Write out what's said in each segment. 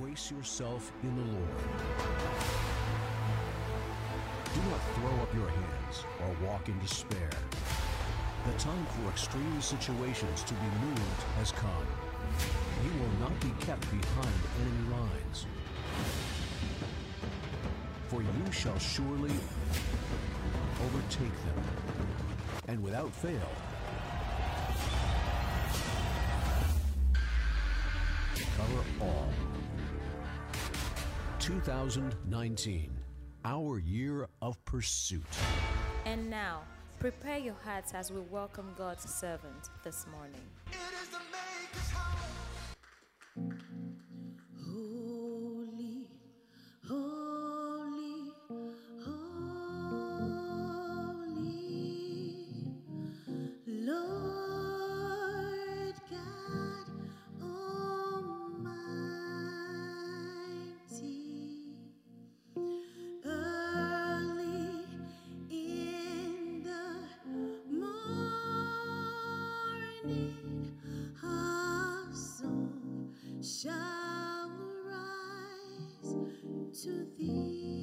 Embrace yourself in the Lord. Do not throw up your hands or walk in despair. The time for extreme situations to be moved has come. You will not be kept behind enemy lines. For you shall surely overtake them, and without fail, cover all. 2019, our year of pursuit. And now, prepare your hearts as we welcome God's servant this morning. It is the Maker's house. Holy, holy, holy, Lord God Almighty. Early in the morning, our song shall rise to thee.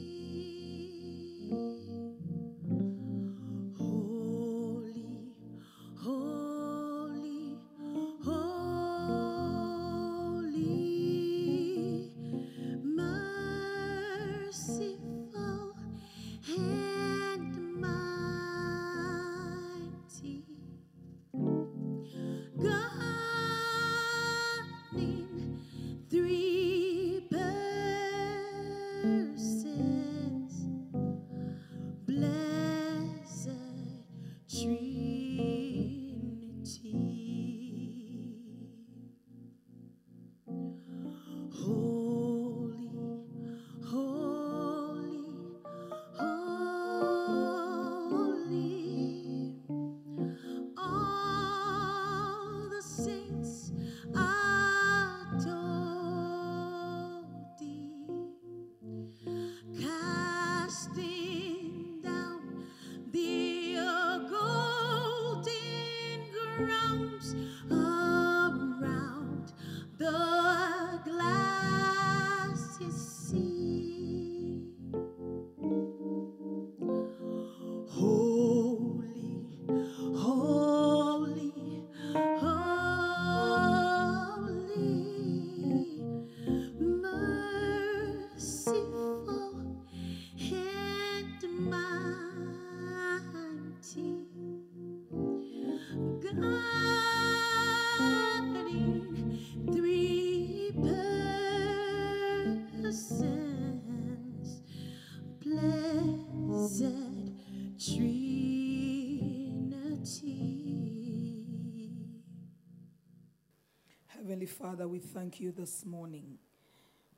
Heavenly Father, we thank you this morning.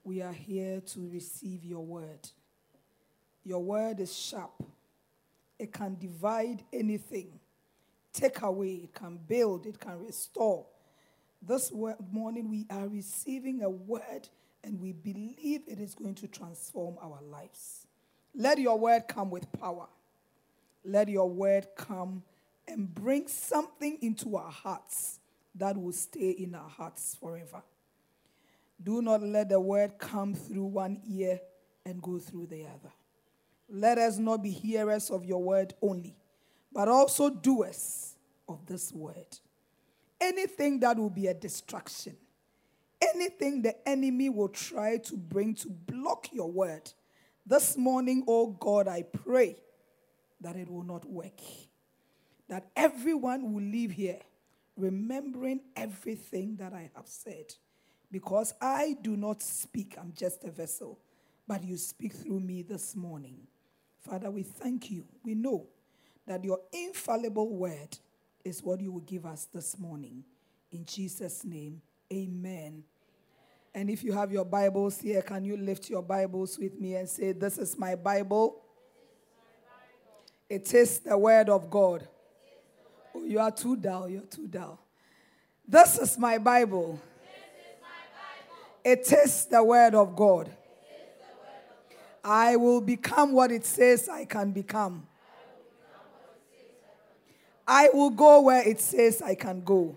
We are here to receive your word. Your word is sharp. It can divide anything, take away, it can build, it can restore. This morning we are receiving a word and we believe it is going to transform our lives. Let your word come with power. Let your word come and bring something into our hearts that will stay in our hearts forever. Do not let the word come through one ear and go through the other. Let us not be hearers of your word only, but also doers of this word. Anything that will be a distraction, anything the enemy will try to bring to block your word, this morning, oh God, I pray that it will not work, that everyone will leave here remembering everything that I have said. Because I do not speak, I'm just a vessel, but you speak through me this morning. Father, we thank you. We know that your infallible word is what you will give us this morning. In Jesus' name, amen. And if you have your Bibles here, can you lift your Bibles with me and say, this is my Bible. It is the word of God. Oh, you are too dull, you're too dull. This is my Bible. It is the word of God. I will become what it says I can become. I will go where it says I can go.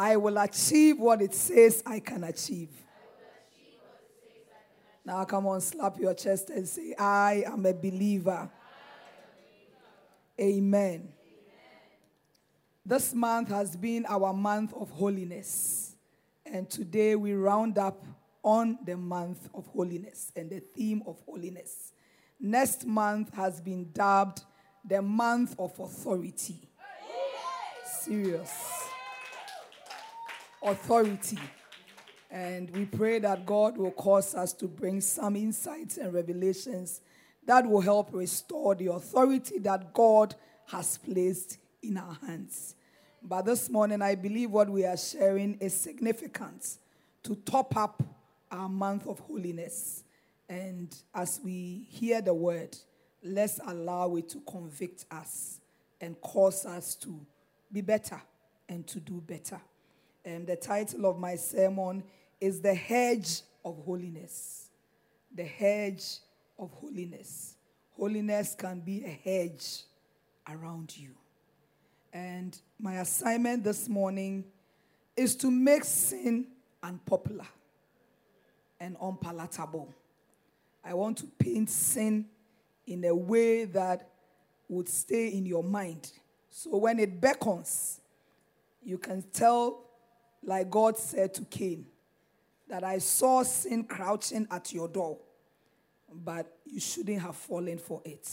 I will achieve what it says I can achieve. Now come on, slap your chest and say, I am a believer. Amen. This month has been our month of holiness. And today we round up on the month of holiness and the theme of holiness. Next month has been dubbed the month of authority. Serious. Authority. And we pray that God will cause us to bring some insights and revelations that will help restore the authority that God has placed in our hands. But this morning, I believe what we are sharing is significant to top up our month of holiness. And as we hear the word, let's allow it to convict us and cause us to be better and to do better. And the title of my sermon is The Hedge of Holiness. The Hedge of Holiness. Holiness can be a hedge around you. And my assignment this morning is to make sin unpopular and unpalatable. I want to paint sin in a way that would stay in your mind. So when it beckons, you can tell, like God said to Cain, that I saw sin crouching at your door, but you shouldn't have fallen for it,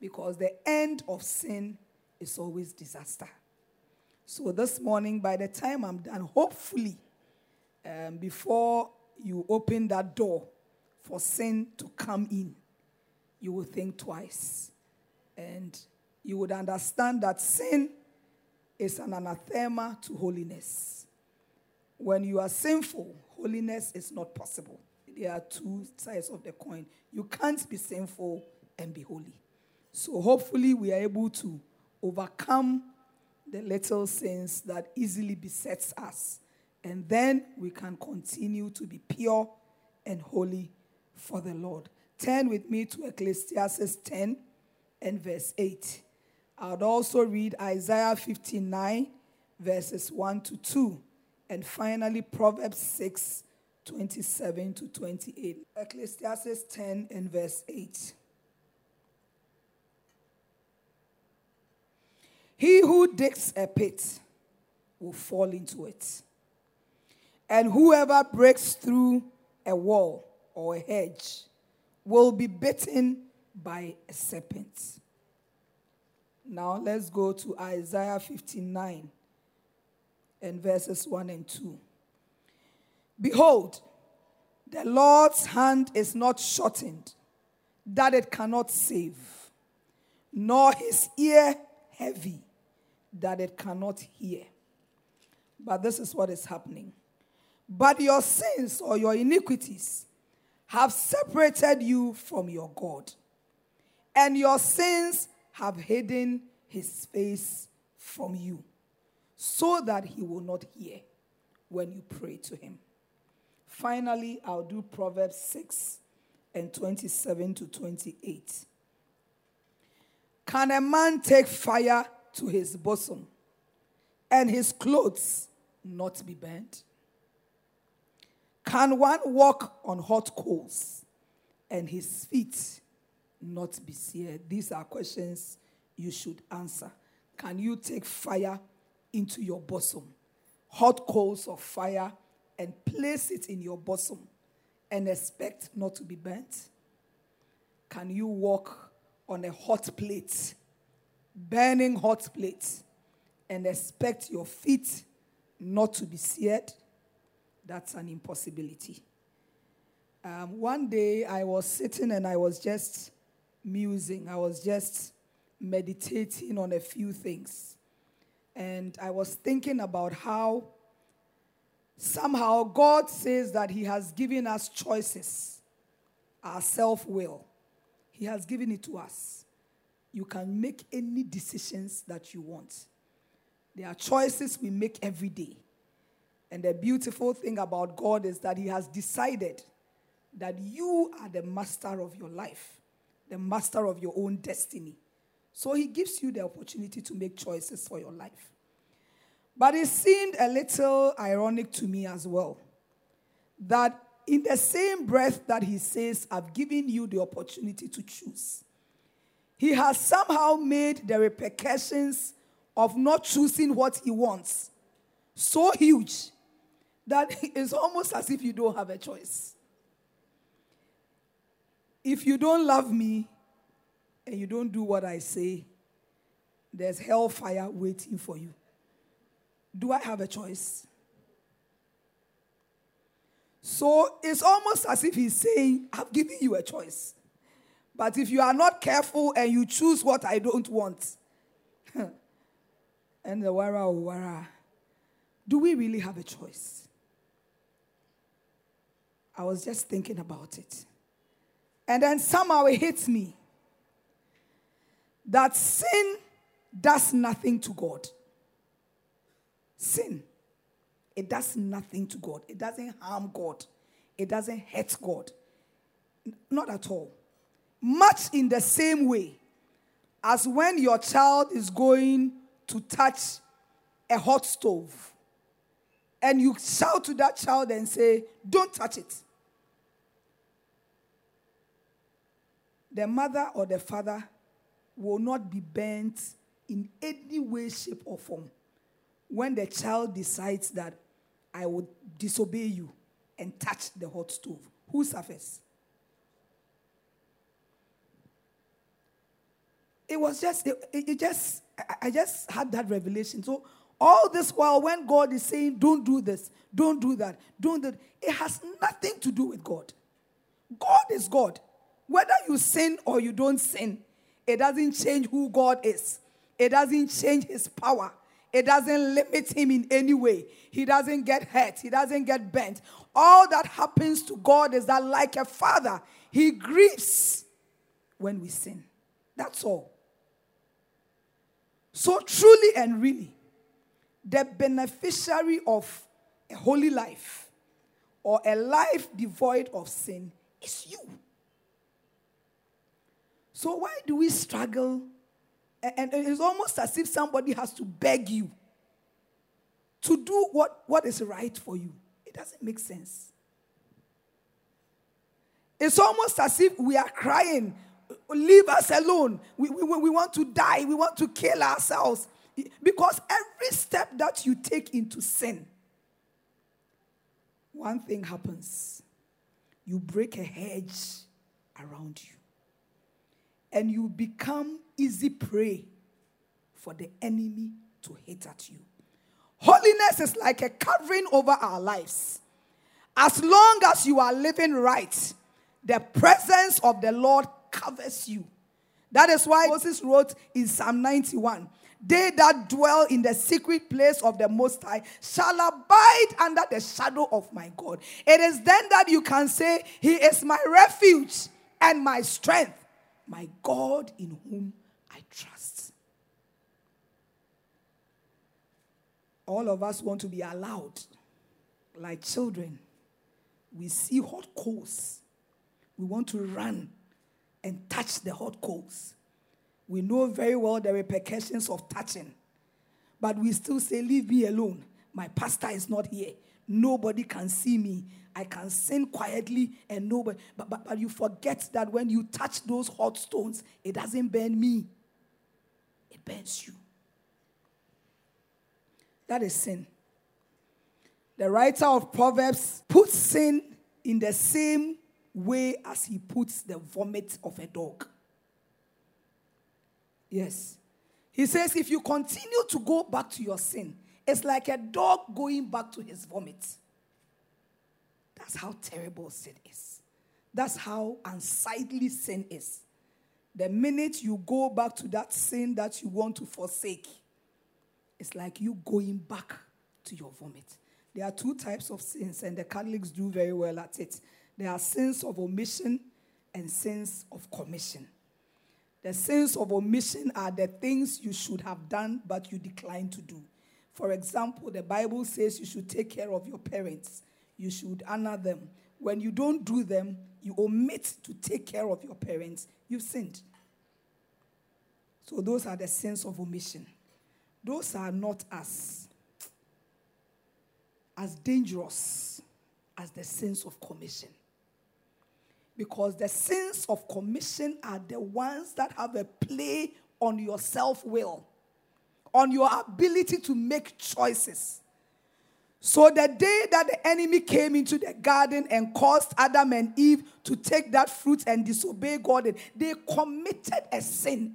because the end of sin is always disaster. So this morning, by the time I'm done, hopefully, before you open that door for sin to come in, you will think twice. And you would understand that sin is an anathema to holiness. When you are sinful, holiness is not possible. There are two sides of the coin. You can't be sinful and be holy. So hopefully we are able to overcome the little sins that easily besets us. And then we can continue to be pure and holy for the Lord. Turn with me to Ecclesiastes 10 and verse 8. I would also read Isaiah 59, verses 1 to 2. And finally, Proverbs 6, 27 to 28. Ecclesiastes 10 and verse 8. He who digs a pit will fall into it, and whoever breaks through a wall or a hedge will be bitten by a serpent. Now let's go to Isaiah 59 and verses 1 and 2. Behold, the Lord's hand is not shortened, that it cannot save, nor his ear heavy, that it cannot hear. But this is what is happening. But your sins or your iniquities have separated you from your God, and your sins have hidden his face from you, so that he will not hear when you pray to him. Finally, I'll do Proverbs 6 and 27 to 28. Can a man take fire to his bosom, and his clothes not be burnt? Can one walk on hot coals, and his feet not be seared? These are questions you should answer. Can you take fire into your bosom? Hot coals of fire, and place it in your bosom and expect not to be burnt? Can you walk on a hot plate, burning hot plate, and expect your feet not to be seared? That's an impossibility. One day I was sitting and I was just musing. I was just meditating on a few things. And I was thinking about how somehow God says that he has given us choices, our self-will. He has given it to us. You can make any decisions that you want. There are choices we make every day. And the beautiful thing about God is that he has decided that you are the master of your life, the master of your own destiny. So he gives you the opportunity to make choices for your life. But it seemed a little ironic to me as well, that in the same breath that he says, I've given you the opportunity to choose, he has somehow made the repercussions of not choosing what he wants so huge that it's almost as if you don't have a choice. If you don't love me and you don't do what I say, there's hellfire waiting for you. Do I have a choice? So it's almost as if he's saying, I've given you a choice. But if you are not careful and you choose what I don't want, and the wara, do we really have a choice? I was just thinking about it. And then somehow it hits me that sin does nothing to God. Sin. It does nothing to God. It doesn't harm God. It doesn't hurt God. Not at all. Much in the same way as when your child is going to touch a hot stove and you shout to that child and say, don't touch it. The mother or the father will not be bent in any way, shape, or form when the child decides that I will disobey you and touch the hot stove. Who suffers? It was just, I just had that revelation. So all this while when God is saying, don't do this, don't do that, don't do that, it has nothing to do with God. God is God. Whether you sin or you don't sin, it doesn't change who God is. It doesn't change his power. It doesn't limit him in any way. He doesn't get hurt. He doesn't get bent. All that happens to God is that, like a father, he grieves when we sin. That's all. So truly and really, the beneficiary of a holy life or a life devoid of sin is you. So why do we struggle? And it's almost as if somebody has to beg you to do what is right for you. It doesn't make sense. It's almost as if we are crying, leave us alone. We want to die. We want to kill ourselves. Because every step that you take into sin, one thing happens. You break a hedge around you. And you become easy prey for the enemy to hit at you. Holiness is like a covering over our lives. As long as you are living right, the presence of the Lord covers you. That is why Moses wrote in Psalm 91, they that dwell in the secret place of the Most High shall abide under the shadow of my God. It is then that you can say, he is my refuge and my strength, my God in whom I trust. All of us want to be allowed. Like children, we see hot coals. We want to run and touch the hot coals. We know very well the repercussions of touching. But we still say, leave me alone. My pastor is not here. Nobody can see me. I can sin quietly and nobody. But you forget that when you touch those hot stones, it doesn't burn me. It burns you. That is sin. The writer of Proverbs puts sin in the same way as he puts the vomit of a dog. Yes. He says if you continue to go back to your sin, it's like a dog going back to his vomit. That's how terrible sin is. That's how unsightly sin is. The minute you go back to that sin that you want to forsake, it's like you going back to your vomit. There are two types of sins, and the Catholics do very well at it. There are sins of omission and sins of commission. The sins of omission are the things you should have done but you declined to do. For example, the Bible says you should take care of your parents. You should honor them. When you don't do them, you omit to take care of your parents. You've sinned. So those are the sins of omission. Those are not us. as dangerous as the sins of commission. Because the sins of commission are the ones that have a play on your self-will, on your ability to make choices. So the day that the enemy came into the garden and caused Adam and Eve to take that fruit and disobey God, they committed a sin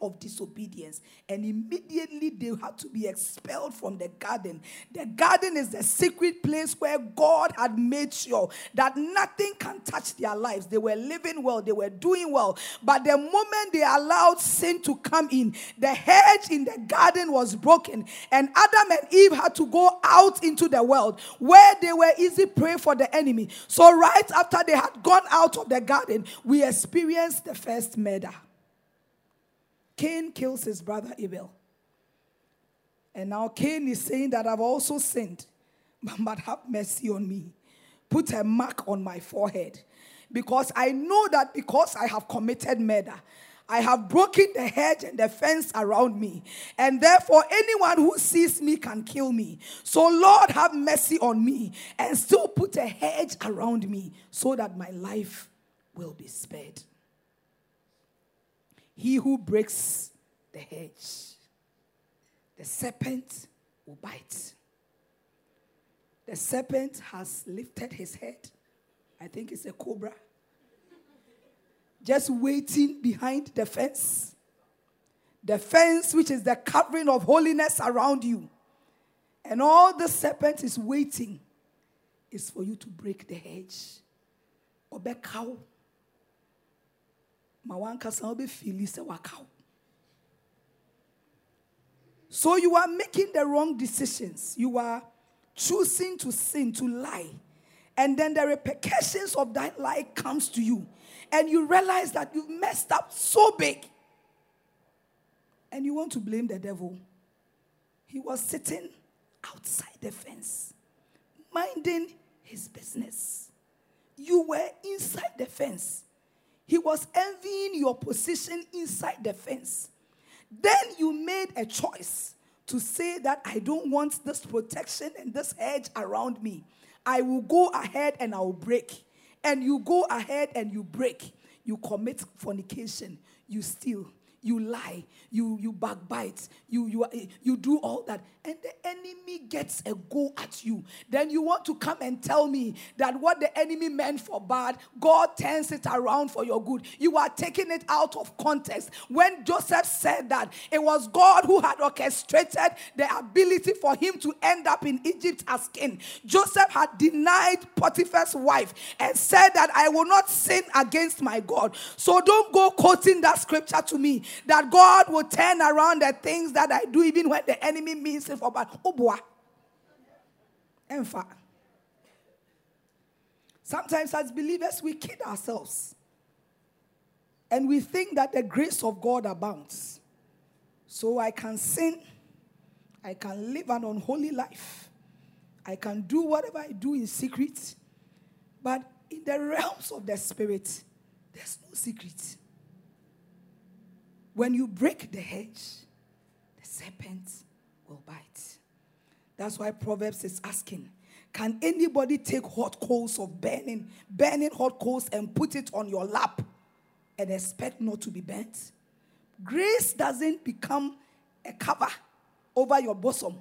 of disobedience. And immediately they had to be expelled from the garden. The garden is the secret place where God had made sure that nothing can touch their lives. They were living well, they were doing well. But the moment they allowed sin to come in, the hedge in the garden was broken. And Adam and Eve had to go out into the world where they were easy prey for the enemy. So right after they had gone out of the garden, we experienced the first murder. Cain kills his brother Abel. And now Cain is saying that I've also sinned, but have mercy on me. Put a mark on my forehead. Because I know that because I have committed murder, I have broken the hedge and the fence around me. And therefore, anyone who sees me can kill me. So, Lord, have mercy on me and still put a hedge around me so that my life will be spared. He who breaks the hedge, the serpent will bite. The serpent has lifted his head. I think it's a cobra. Just waiting behind the fence. The fence which is the covering of holiness around you. And all the serpent is waiting is for you to break the hedge. Obe cow. Mawanka san obe fili se wa cow. So you are making the wrong decisions. You are choosing to sin, to lie. And then the repercussions of that lie comes to you. And you realize that you've messed up so big. And you want to blame the devil. He was sitting outside the fence, minding his business. You were inside the fence. He was envying your position inside the fence. Then you made a choice to say that I don't want this protection and this hedge around me. I will go ahead and I will break. And you go ahead and you break. You commit fornication. You steal. You lie. You backbite. You do all that. And the enemy gets a go at you. Then you want to come and tell me that what the enemy meant for bad, God turns it around for your good. You are taking it out of context. When Joseph said that, it was God who had orchestrated the ability for him to end up in Egypt as king. Joseph had denied Potiphar's wife and said that I will not sin against my God. So don't go quoting that scripture to me that God will turn around the things that I do even when the enemy means it for bad. Sometimes as believers, we kid ourselves. And we think that the grace of God abounds. So I can sin. I can live an unholy life. I can do whatever I do in secret. But in the realms of the spirit, there's no secret. When you break the hedge, the serpent will bite. That's why Proverbs is asking, can anybody take hot coals of burning hot coals and put it on your lap and expect not to be burnt? Grace doesn't become a cover over your bosom.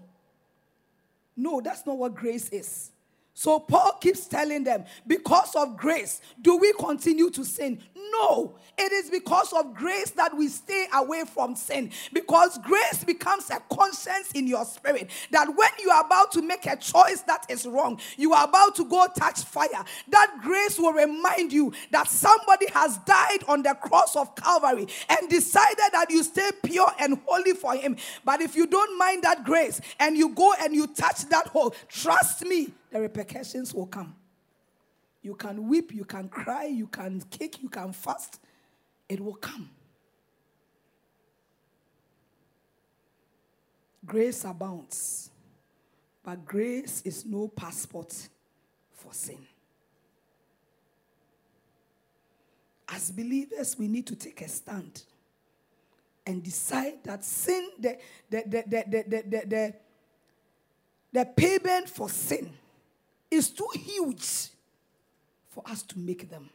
No, that's not what grace is. So Paul keeps telling them, because of grace, do we continue to sin? No, it is because of grace that we stay away from sin. Because grace becomes a conscience in your spirit. That when you are about to make a choice that is wrong, you are about to go touch fire. That grace will remind you that somebody has died on the cross of Calvary and decided that you stay pure and holy for him. But if you don't mind that grace and you go and you touch that hole, trust me, the repercussions will come. You can weep, you can cry, you can kick, you can fast. It will come. Grace abounds, but grace is no passport for sin. As believers, we need to take a stand and decide that sin, the payment for sin is too huge for us to make them.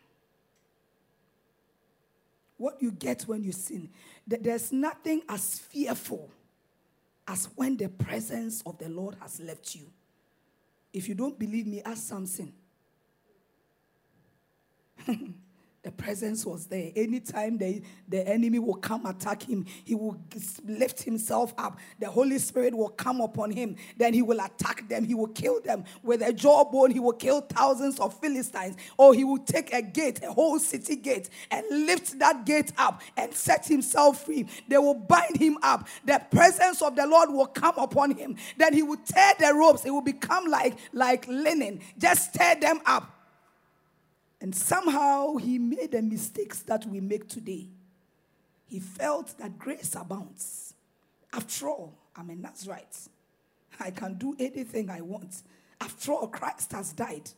What you get when you sin, there's nothing as fearful as when the presence of the Lord has left you. If you don't believe me, ask Samson. The presence was there. Anytime the enemy will come attack him, he will lift himself up. The Holy Spirit will come upon him. Then he will attack them. He will kill them. With a jawbone, he will kill thousands of Philistines. Or he will take a gate, a whole city gate, and lift that gate up and set himself free. They will bind him up. The presence of the Lord will come upon him. Then he will tear the ropes. It will become like linen. Just tear them up. And somehow he made the mistakes that we make today. He felt that grace abounds. After all, I'm a Nazirite. I can do anything I want. After all, Christ has died.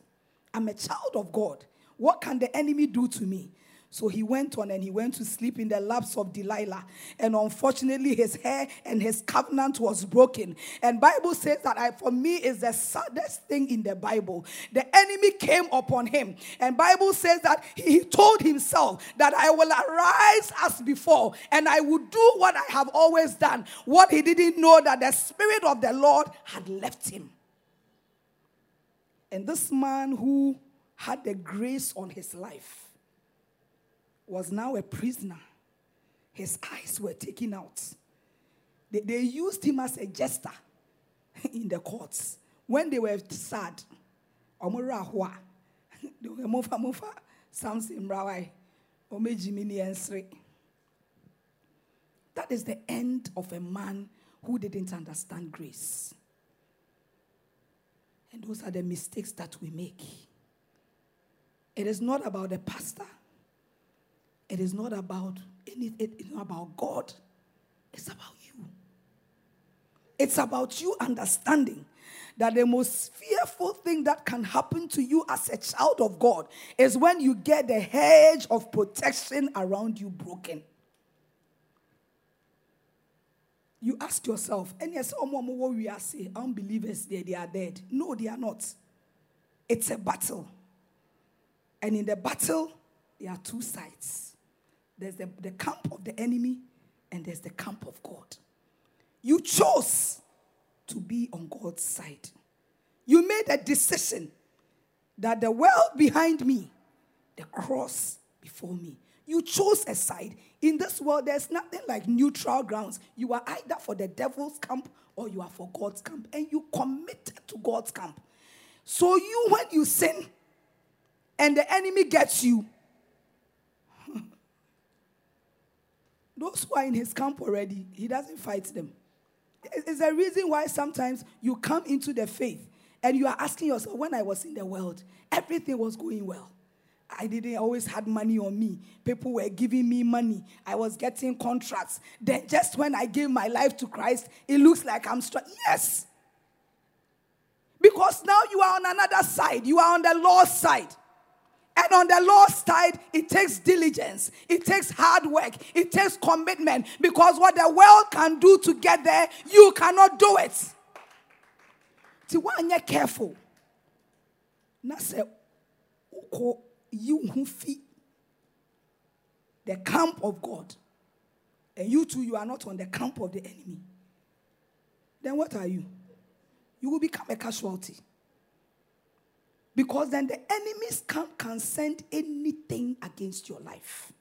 I'm a child of God. What can the enemy do to me? So he went on and he went to sleep in the laps of Delilah. And unfortunately, his hair and his covenant was broken. And Bible says that for me is the saddest thing in the Bible. The enemy came upon him. And Bible says that he told himself that I will arise as before and I will do what I have always done. What he didn't know that the Spirit of the Lord had left him. And this man who had the grace on his life was now a prisoner. His eyes were taken out. They used him as a jester in the courts. When they were sad, that is the end of a man who didn't understand grace. And those are the mistakes that we make. It is not about the pastor. It is not about anything. It's not about God. It's about you. It's about you understanding that the most fearful thing that can happen to you as a child of God is when you get the hedge of protection around you broken. You ask yourself, and yes, what we are saying, unbelievers, they are dead. No, they are not. It's a battle. And in the battle, there are two sides. There's the camp of the enemy and there's the camp of God. You chose to be on God's side. You made a decision that the world behind me, the cross before me. You chose a side. In this world, there's nothing like neutral grounds. You are either for the devil's camp or you are for God's camp. And you committed to God's camp. So you, when you sin and the enemy gets you, those who are in his camp already, he doesn't fight them. It's a reason why sometimes you come into the faith and you are asking yourself, when I was in the world, everything was going well. I didn't always had money on me. People were giving me money. I was getting contracts. Then just when I gave my life to Christ, it looks like I'm strong. Yes. Because now you are on another side. You are on the Lord's side. And on the Lord's side, it takes diligence. It takes hard work. It takes commitment. Because what the world can do to get there, you cannot do it. So when you're careful, you who feed the camp of God, and you too, you are not on the camp of the enemy, then what are you? You will become a casualty. Because then the enemy's camp can send anything against your life.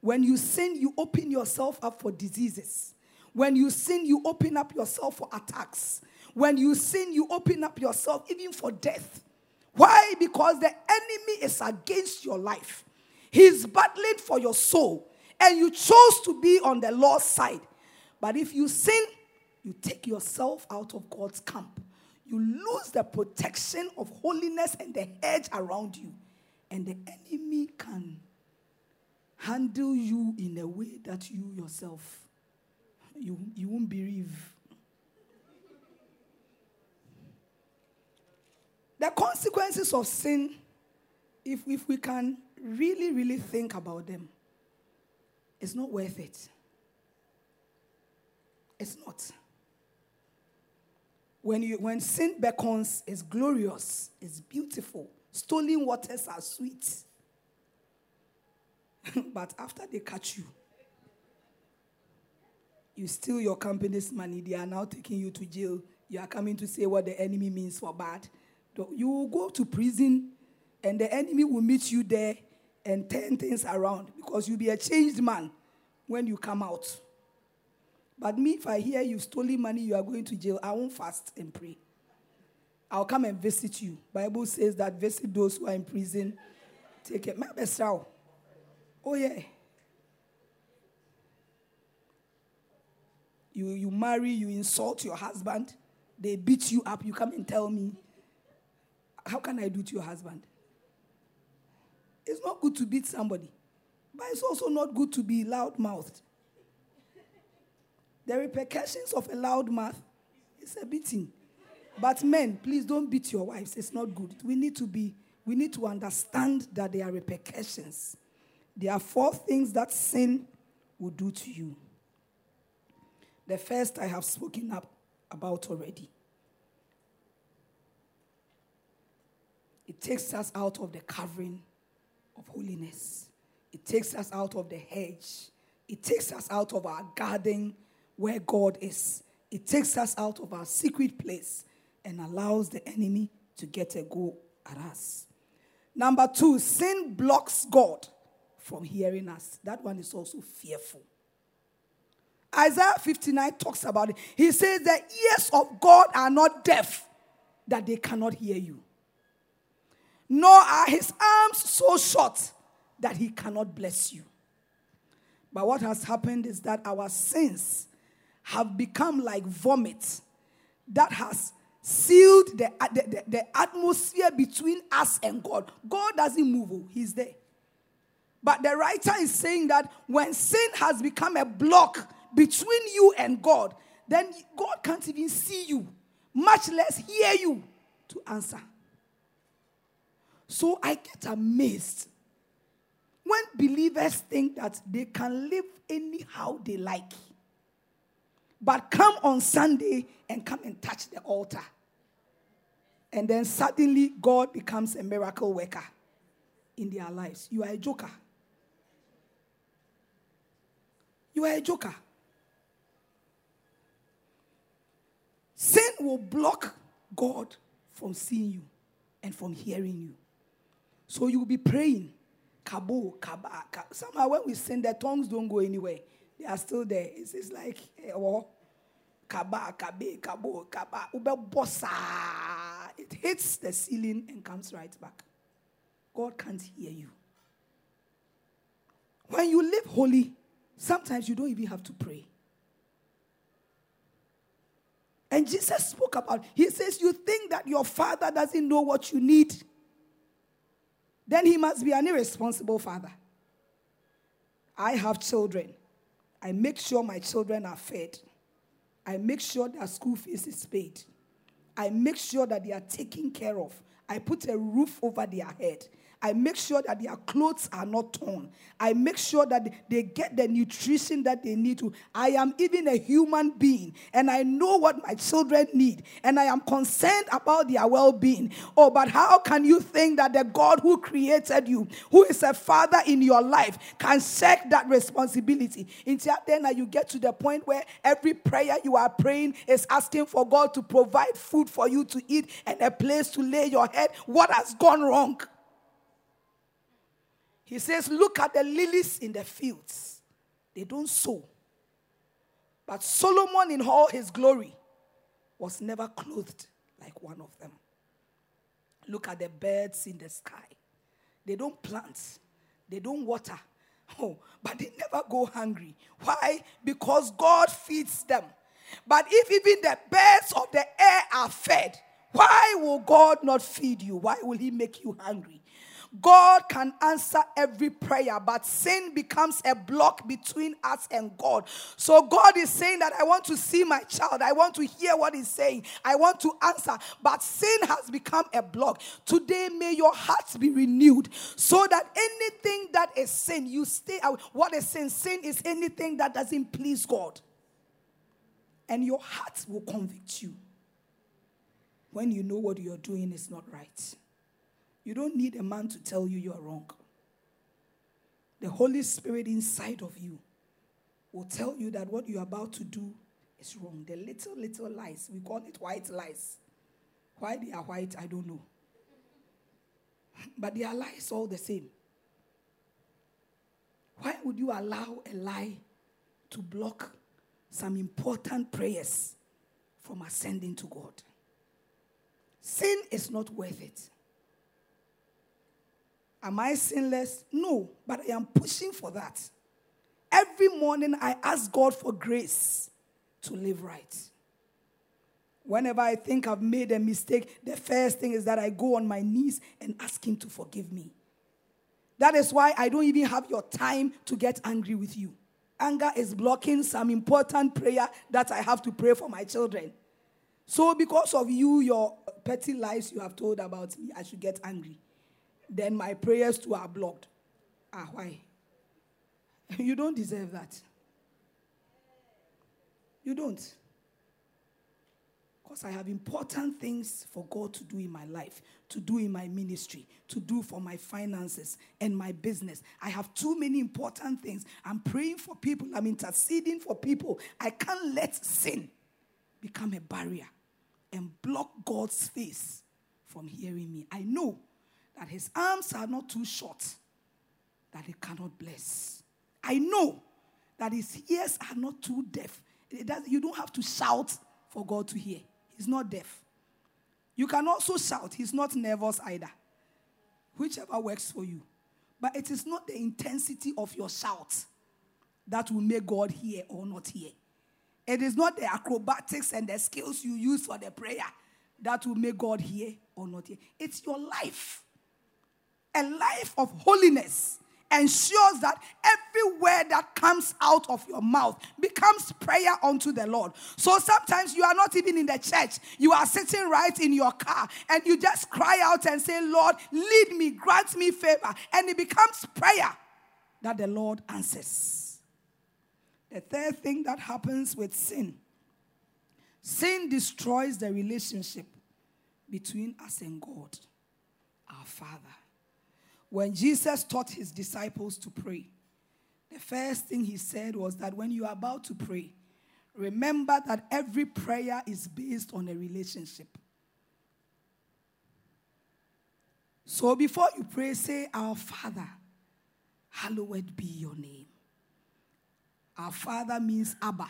When you sin, you open yourself up for diseases. When you sin, you open up yourself for attacks. When you sin, you open up yourself even for death. Why? Because the enemy is against your life. He's battling for your soul. And you chose to be on the Lord's side. But if you sin, you take yourself out of God's camp. You lose the protection of holiness and the hedge around you. And the enemy can handle you in a way that you yourself, you won't believe. The consequences of sin, if we can really, really think about them, it's not worth it. It's not. When sin beckons, it's glorious, it's beautiful. Stolen waters are sweet. But after they catch you, you steal your company's money, they are now taking you to jail. You are coming to say what the enemy means for bad. You will go to prison, and the enemy will meet you there and turn things around, because you'll be a changed man when you come out. But me, if I hear you've stolen money, you are going to jail, I won't fast and pray. I'll come and visit you. Bible says that visit those who are in prison. Take it. My best now. Oh, yeah. You marry, you insult your husband. They beat you up. You come and tell me. How can I do to your husband? It's not good to beat somebody. But it's also not good to be loud-mouthed. The repercussions of a loud mouth is a beating. But men, please don't beat your wives. It's not good. We need to understand that there are repercussions. There are four things that sin will do to you. The first I have spoken up about already. It takes us out of the covering of holiness. It takes us out of the hedge. It takes us out of our garden where God is. It takes us out of our secret place and allows the enemy to get a go at us. Number two, sin blocks God from hearing us. That one is also fearful. Isaiah 59 talks about it. He says the ears of God are not deaf, that they cannot hear you. Nor are his arms so short that he cannot bless you. But what has happened is that our sins have become like vomit that has sealed the atmosphere between us and God. God doesn't move. He's there. But the writer is saying that when sin has become a block between you and God, then God can't even see you, much less hear you to answer. So I get amazed when believers think that they can live anyhow they like, but come on Sunday and come and touch the altar. And then suddenly God becomes a miracle worker in their lives. You are a joker. You are a joker. Sin will block God from seeing you and from hearing you. So you will be praying. Kabo, kaba, kaba. Somehow when we sin, the tongues don't go anywhere. They are still there. It's like, oh, kaba, kabe, kabo, kaba, ube bossa. It hits the ceiling and comes right back. God can't hear you. When you live holy, sometimes you don't even have to pray. And Jesus spoke about, he says, you think that your father doesn't know what you need? Then he must be an irresponsible father. I have children. I make sure my children are fed. I make sure their school fees is paid. I make sure that they are taken care of. I put a roof over their head. I make sure that their clothes are not torn. I make sure that they get the nutrition that they need to. I am even a human being, and I know what my children need, and I am concerned about their well-being. Oh, but how can you think that the God who created you, who is a father in your life, can shirk that responsibility? Until then, you get to the point where every prayer you are praying is asking for God to provide food for you to eat and a place to lay your head. What has gone wrong? He says, look at the lilies in the fields. They don't sow. But Solomon in all his glory was never clothed like one of them. Look at the birds in the sky. They don't plant. They don't water. Oh, but they never go hungry. Why? Because God feeds them. But if even the birds of the air are fed, why will God not feed you? Why will he make you hungry? God can answer every prayer, but sin becomes a block between us and God. So God is saying that I want to see my child. I want to hear what he's saying. I want to answer, but sin has become a block. Today, may your hearts be renewed so that anything that is sin, you stay away. What is sin? Sin is anything that doesn't please God. And your heart will convict you. when you know what you're doing is not right. You don't need a man to tell you you are wrong. The Holy Spirit inside of you will tell you that what you're about to do is wrong. The little lies, we call it white lies. Why they are white, I don't know. But they are lies all the same. Why would you allow a lie to block some important prayers from ascending to God? Sin is not worth it. Am I sinless? No, but I am pushing for that. Every morning I ask God for grace to live right. Whenever I think I've made a mistake, the first thing is that I go on my knees and ask Him to forgive me. That is why I don't even have your time to get angry with you. Anger is blocking some important prayer that I have to pray for my children. So because of you, your petty lies you have told about me, I should get angry. Then my prayers too are blocked. Ah, why? You don't deserve that. You don't. Because I have important things for God to do in my life, to do in my ministry, to do for my finances and my business. I have too many important things. I'm praying for people. I'm interceding for people. I can't let sin become a barrier and block God's face from hearing me. I know that His arms are not too short, that He cannot bless. I know that His ears are not too deaf. You don't have to shout for God to hear. He's not deaf. You can also shout. He's not nervous either. Whichever works for you. But it is not the intensity of your shout that will make God hear or not hear. It is not the acrobatics and the skills you use for the prayer that will make God hear or not hear. It's your life. A life of holiness ensures that every word that comes out of your mouth becomes prayer unto the Lord. So sometimes you are not even in the church. You are sitting right in your car and you just cry out and say, Lord, lead me, grant me favor. And it becomes prayer that the Lord answers. The third thing that happens with sin destroys the relationship between us and God, our Father. When Jesus taught His disciples to pray, the first thing He said was that when you are about to pray, remember that every prayer is based on a relationship. So before you pray, say, Our Father, hallowed be your name. Our Father means Abba.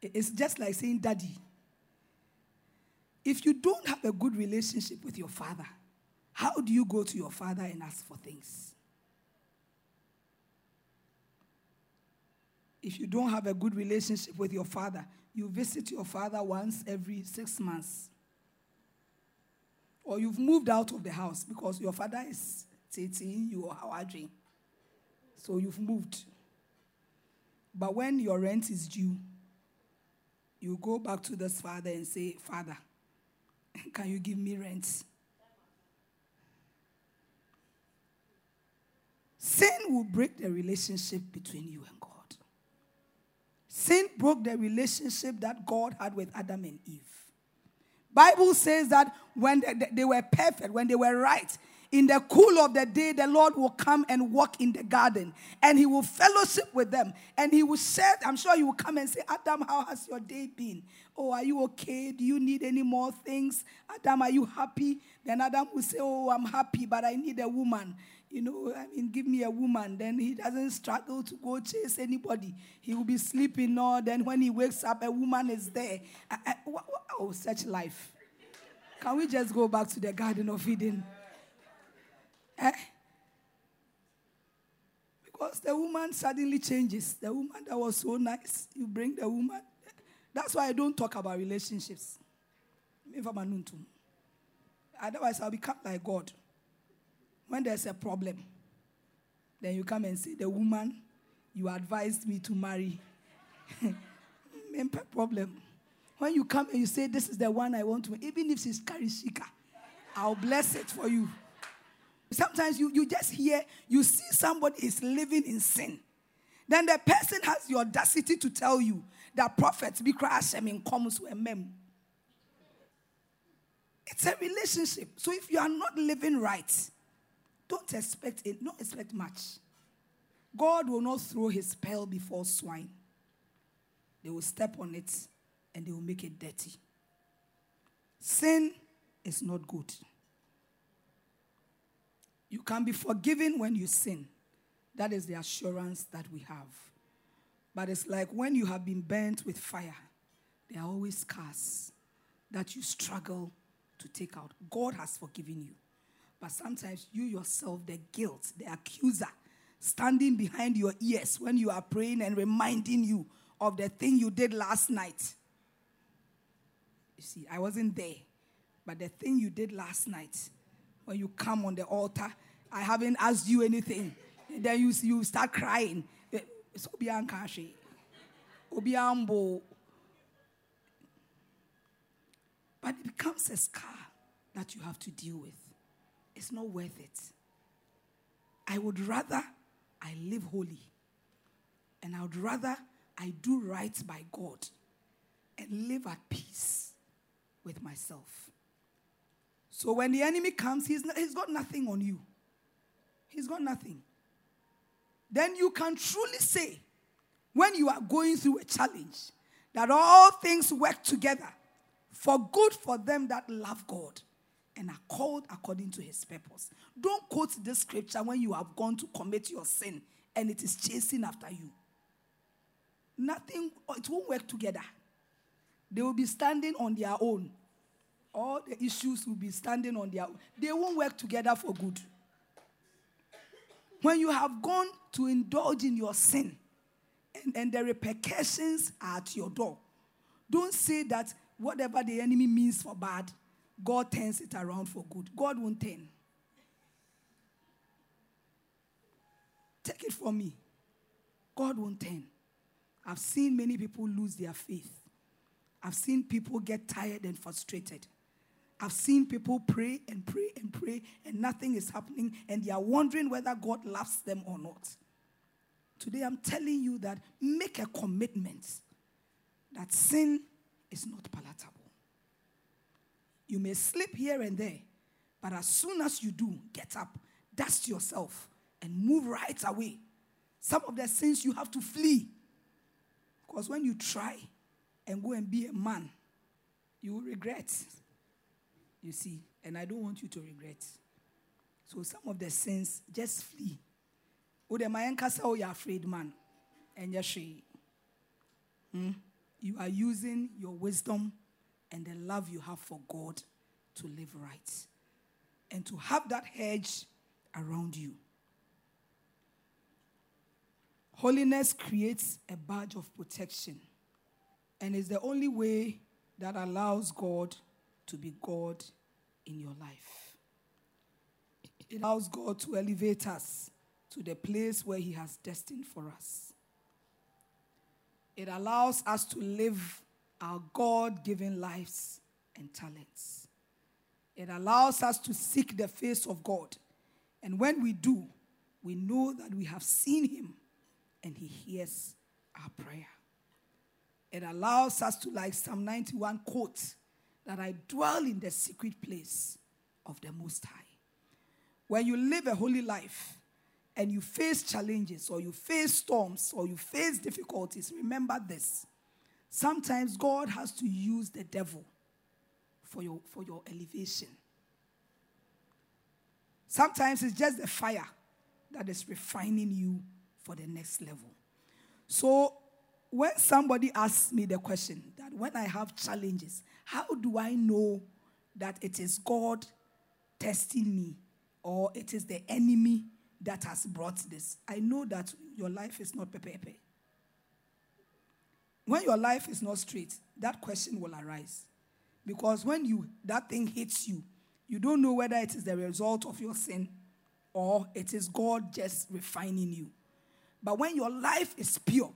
It's just like saying Daddy. If you don't have a good relationship with your father, how do you go to your father and ask for things? If you don't have a good relationship with your father, you visit your father once every 6 months. Or you've moved out of the house because your father is dating you or howarding. So you've moved. But when your rent is due, you go back to this father and say, Father, can you give me rent? Sin will break the relationship between you and God. Sin broke the relationship that God had with Adam and Eve. Bible says that when they were perfect, when they were right, in the cool of the day, the Lord will come and walk in the garden. And He will fellowship with them. And He will say, I'm sure He will come and say, Adam, how has your day been? Oh, are you okay? Do you need any more things? Adam, are you happy? Then Adam will say, oh, I'm happy, but I need a woman. You know, I mean, give me a woman. Then he doesn't struggle to go chase anybody. He will be sleeping all. Then when he wakes up, a woman is there. Oh, such life. Can we just go back to the Garden of Eden? Eh? Because the woman suddenly changes. The woman that was so nice, you bring the woman. That's why I don't talk about relationships. Otherwise, I'll become like God. When there's a problem, then you come and say, the woman you advised me to marry. Problem. When you come and you say, this is the one I want to, even if she's Karishika, I'll bless it for you. Sometimes you just hear, you see somebody is living in sin. Then the person has the audacity to tell you that prophets be crying in comes to a mem. It's a relationship. So if you are not living right, don't expect it. Don't expect much. God will not throw his pearl before swine. They will step on it and they will make it dirty. Sin is not good. You can be forgiven when you sin. That is the assurance that we have. But it's like when you have been burnt with fire, there are always scars that you struggle to take out. God has forgiven you. But sometimes you yourself, the guilt, the accuser, standing behind your ears when you are praying and reminding you of the thing you did last night. You see, I wasn't there. But the thing you did last night, when you come on the altar, I haven't asked you anything. And then you start crying. It's Obian Kashi. Obiambo. But it becomes a scar that you have to deal with. It's not worth it. I would rather I live holy. And I would rather I do right by God and live at peace with myself. So when the enemy comes, he's got nothing on you. He's got nothing. Then you can truly say, when you are going through a challenge, that all things work together for good for them that love God and are called according to his purpose. Don't quote this scripture when you have gone to commit your sin and it is chasing after you. Nothing, it won't work together. They will be standing on their own. All the issues will be standing on their own. They won't work together for good. When you have gone to indulge in your sin and the repercussions are at your door, don't say that whatever the enemy means for bad, God turns it around for good. God won't turn. Take it from me. God won't turn. I've seen many people lose their faith. I've seen people get tired and frustrated. I've seen people pray and pray and pray and nothing is happening and they are wondering whether God loves them or not. Today I'm telling you that make a commitment that sin is not palatable. You may slip here and there, but as soon as you do, get up, dust yourself, and move right away. Some of the sins you have to flee. Because when you try and go and be a man, you will regret. You see, and I don't want you to regret. So some of the sins, just flee. You're afraid, man. And you are using your wisdom and the love you have for God to live right. And to have that hedge around you. Holiness creates a badge of protection. And is the only way that allows God to be God in your life. It allows God to elevate us to the place where he has destined for us. It allows us to live our God-given lives and talents. It allows us to seek the face of God. And when we do, we know that we have seen him and he hears our prayer. It allows us to, like Psalm 91 quotes, that I dwell in the secret place of the Most High. When you live a holy life and you face challenges or you face storms or you face difficulties, remember this. Sometimes God has to use the devil for your elevation. Sometimes it's just the fire that is refining you for the next level. So when somebody asks me the question that when I have challenges, how do I know that it is God testing me or it is the enemy that has brought this? I know that your life is not pepepe. When your life is not straight, that question will arise. Because when that thing hits you, you don't know whether it is the result of your sin or it is God just refining you. But when your life is pure,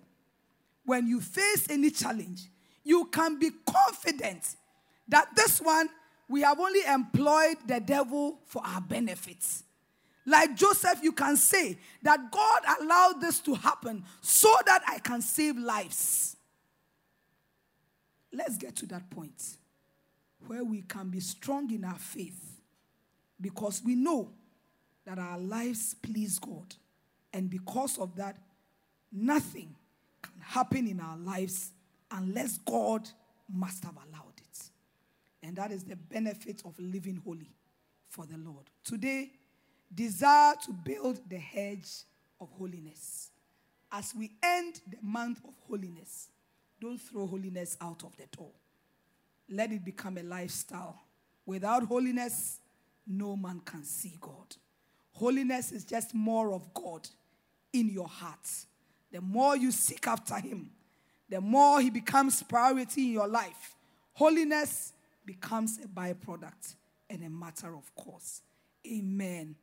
when you face any challenge, you can be confident that this one, we have only employed the devil for our benefits. Like Joseph, you can say that God allowed this to happen so that I can save lives. Let's get to that point. where we can be strong in our faith, because we know that our lives please God. And because of that, nothing can happen in our lives unless God must have allowed it. And that is the benefit of living holy for the Lord. Today, desire to build the hedge of holiness. As we end the month of holiness, don't throw holiness out of the door. Let it become a lifestyle. Without holiness, no man can see God. Holiness is just more of God in your heart. The more you seek after him, the more he becomes priority in your life. Holiness becomes a byproduct and a matter of course. Amen.